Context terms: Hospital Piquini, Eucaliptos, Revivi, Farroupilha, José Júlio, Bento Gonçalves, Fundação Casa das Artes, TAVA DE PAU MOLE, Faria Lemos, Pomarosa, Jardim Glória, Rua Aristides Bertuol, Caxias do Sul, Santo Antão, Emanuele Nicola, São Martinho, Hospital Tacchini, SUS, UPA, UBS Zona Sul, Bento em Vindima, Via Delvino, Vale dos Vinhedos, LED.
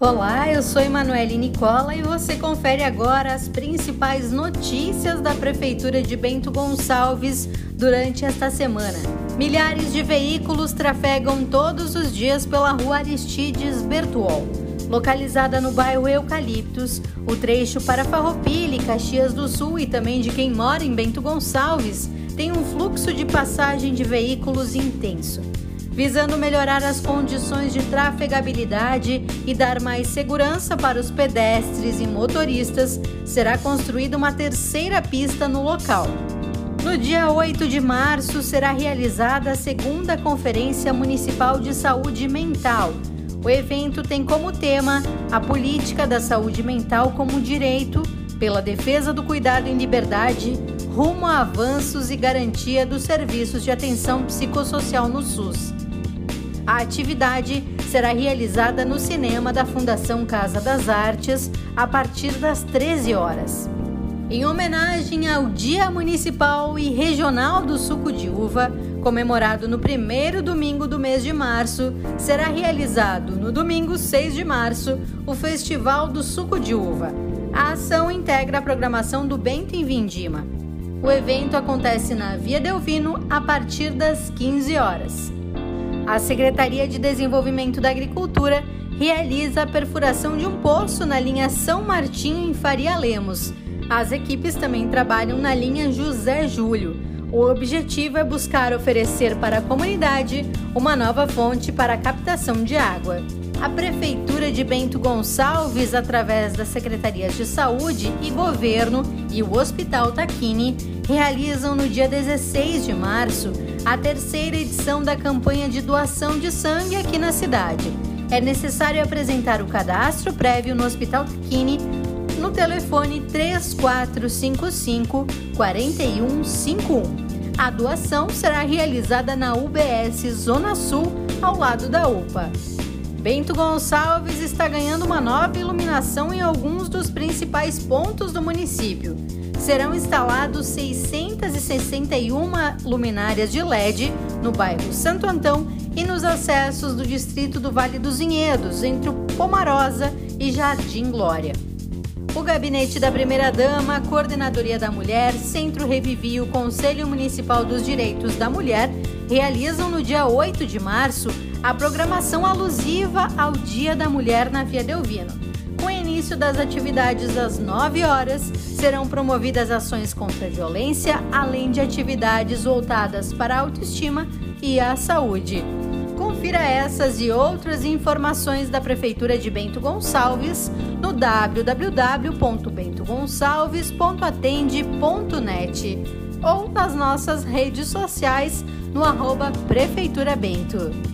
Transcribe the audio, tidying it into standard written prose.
Olá, eu sou Emanuele Nicola e você confere agora as principais notícias da Prefeitura de Bento Gonçalves durante esta semana. Milhares de veículos trafegam todos os dias pela Rua Aristides Bertuol. Localizada no bairro Eucaliptos, o trecho para Farroupilha e Caxias do Sul e também de quem mora em Bento Gonçalves tem um fluxo de passagem de veículos intenso. Visando melhorar as condições de trafegabilidade e dar mais segurança para os pedestres e motoristas, será construída uma terceira pista no local. No dia 8 de março, será realizada a 2ª Conferência Municipal de Saúde Mental. O evento tem como tema a política da saúde mental como direito, pela defesa do cuidado em liberdade, rumo a avanços e garantia dos serviços de atenção psicossocial no SUS. A atividade será realizada no cinema da Fundação Casa das Artes a partir das 13 horas. Em homenagem ao Dia Municipal e Regional do Suco de Uva, comemorado no primeiro domingo do mês de março, será realizado no domingo 6 de março o Festival do Suco de Uva. A ação integra a programação do Bento em Vindima. O evento acontece na Via Delvino a partir das 15 horas. A Secretaria de Desenvolvimento da Agricultura realiza a perfuração de um poço na linha São Martinho em Faria Lemos. As equipes também trabalham na linha José Júlio. O objetivo é buscar oferecer para a comunidade uma nova fonte para a captação de água. A Prefeitura de Bento Gonçalves, através das Secretarias de Saúde e Governo e o Hospital Tacchini, realizam no dia 16 de março a terceira edição da campanha de doação de sangue aqui na cidade. É necessário apresentar o cadastro prévio no Hospital Piquini no telefone 3455 4151. A doação será realizada na UBS Zona Sul, ao lado da UPA. Bento Gonçalves está ganhando uma nova iluminação em alguns dos principais pontos do município. Serão instalados 661 luminárias de LED no bairro Santo Antão e nos acessos do distrito do Vale dos Vinhedos, entre Pomarosa e Jardim Glória. O Gabinete da Primeira-Dama, a Coordenadoria da Mulher, Centro Revivi e o Conselho Municipal dos Direitos da Mulher realizam no dia 8 de março a programação alusiva ao Dia da Mulher na Via Delvino. Com início das atividades às 9 horas, serão promovidas ações contra a violência, além de atividades voltadas para a autoestima e a saúde. Confira essas e outras informações da Prefeitura de Bento Gonçalves no www.bentogonçalves.atende.net ou nas nossas redes sociais no @prefeiturabento.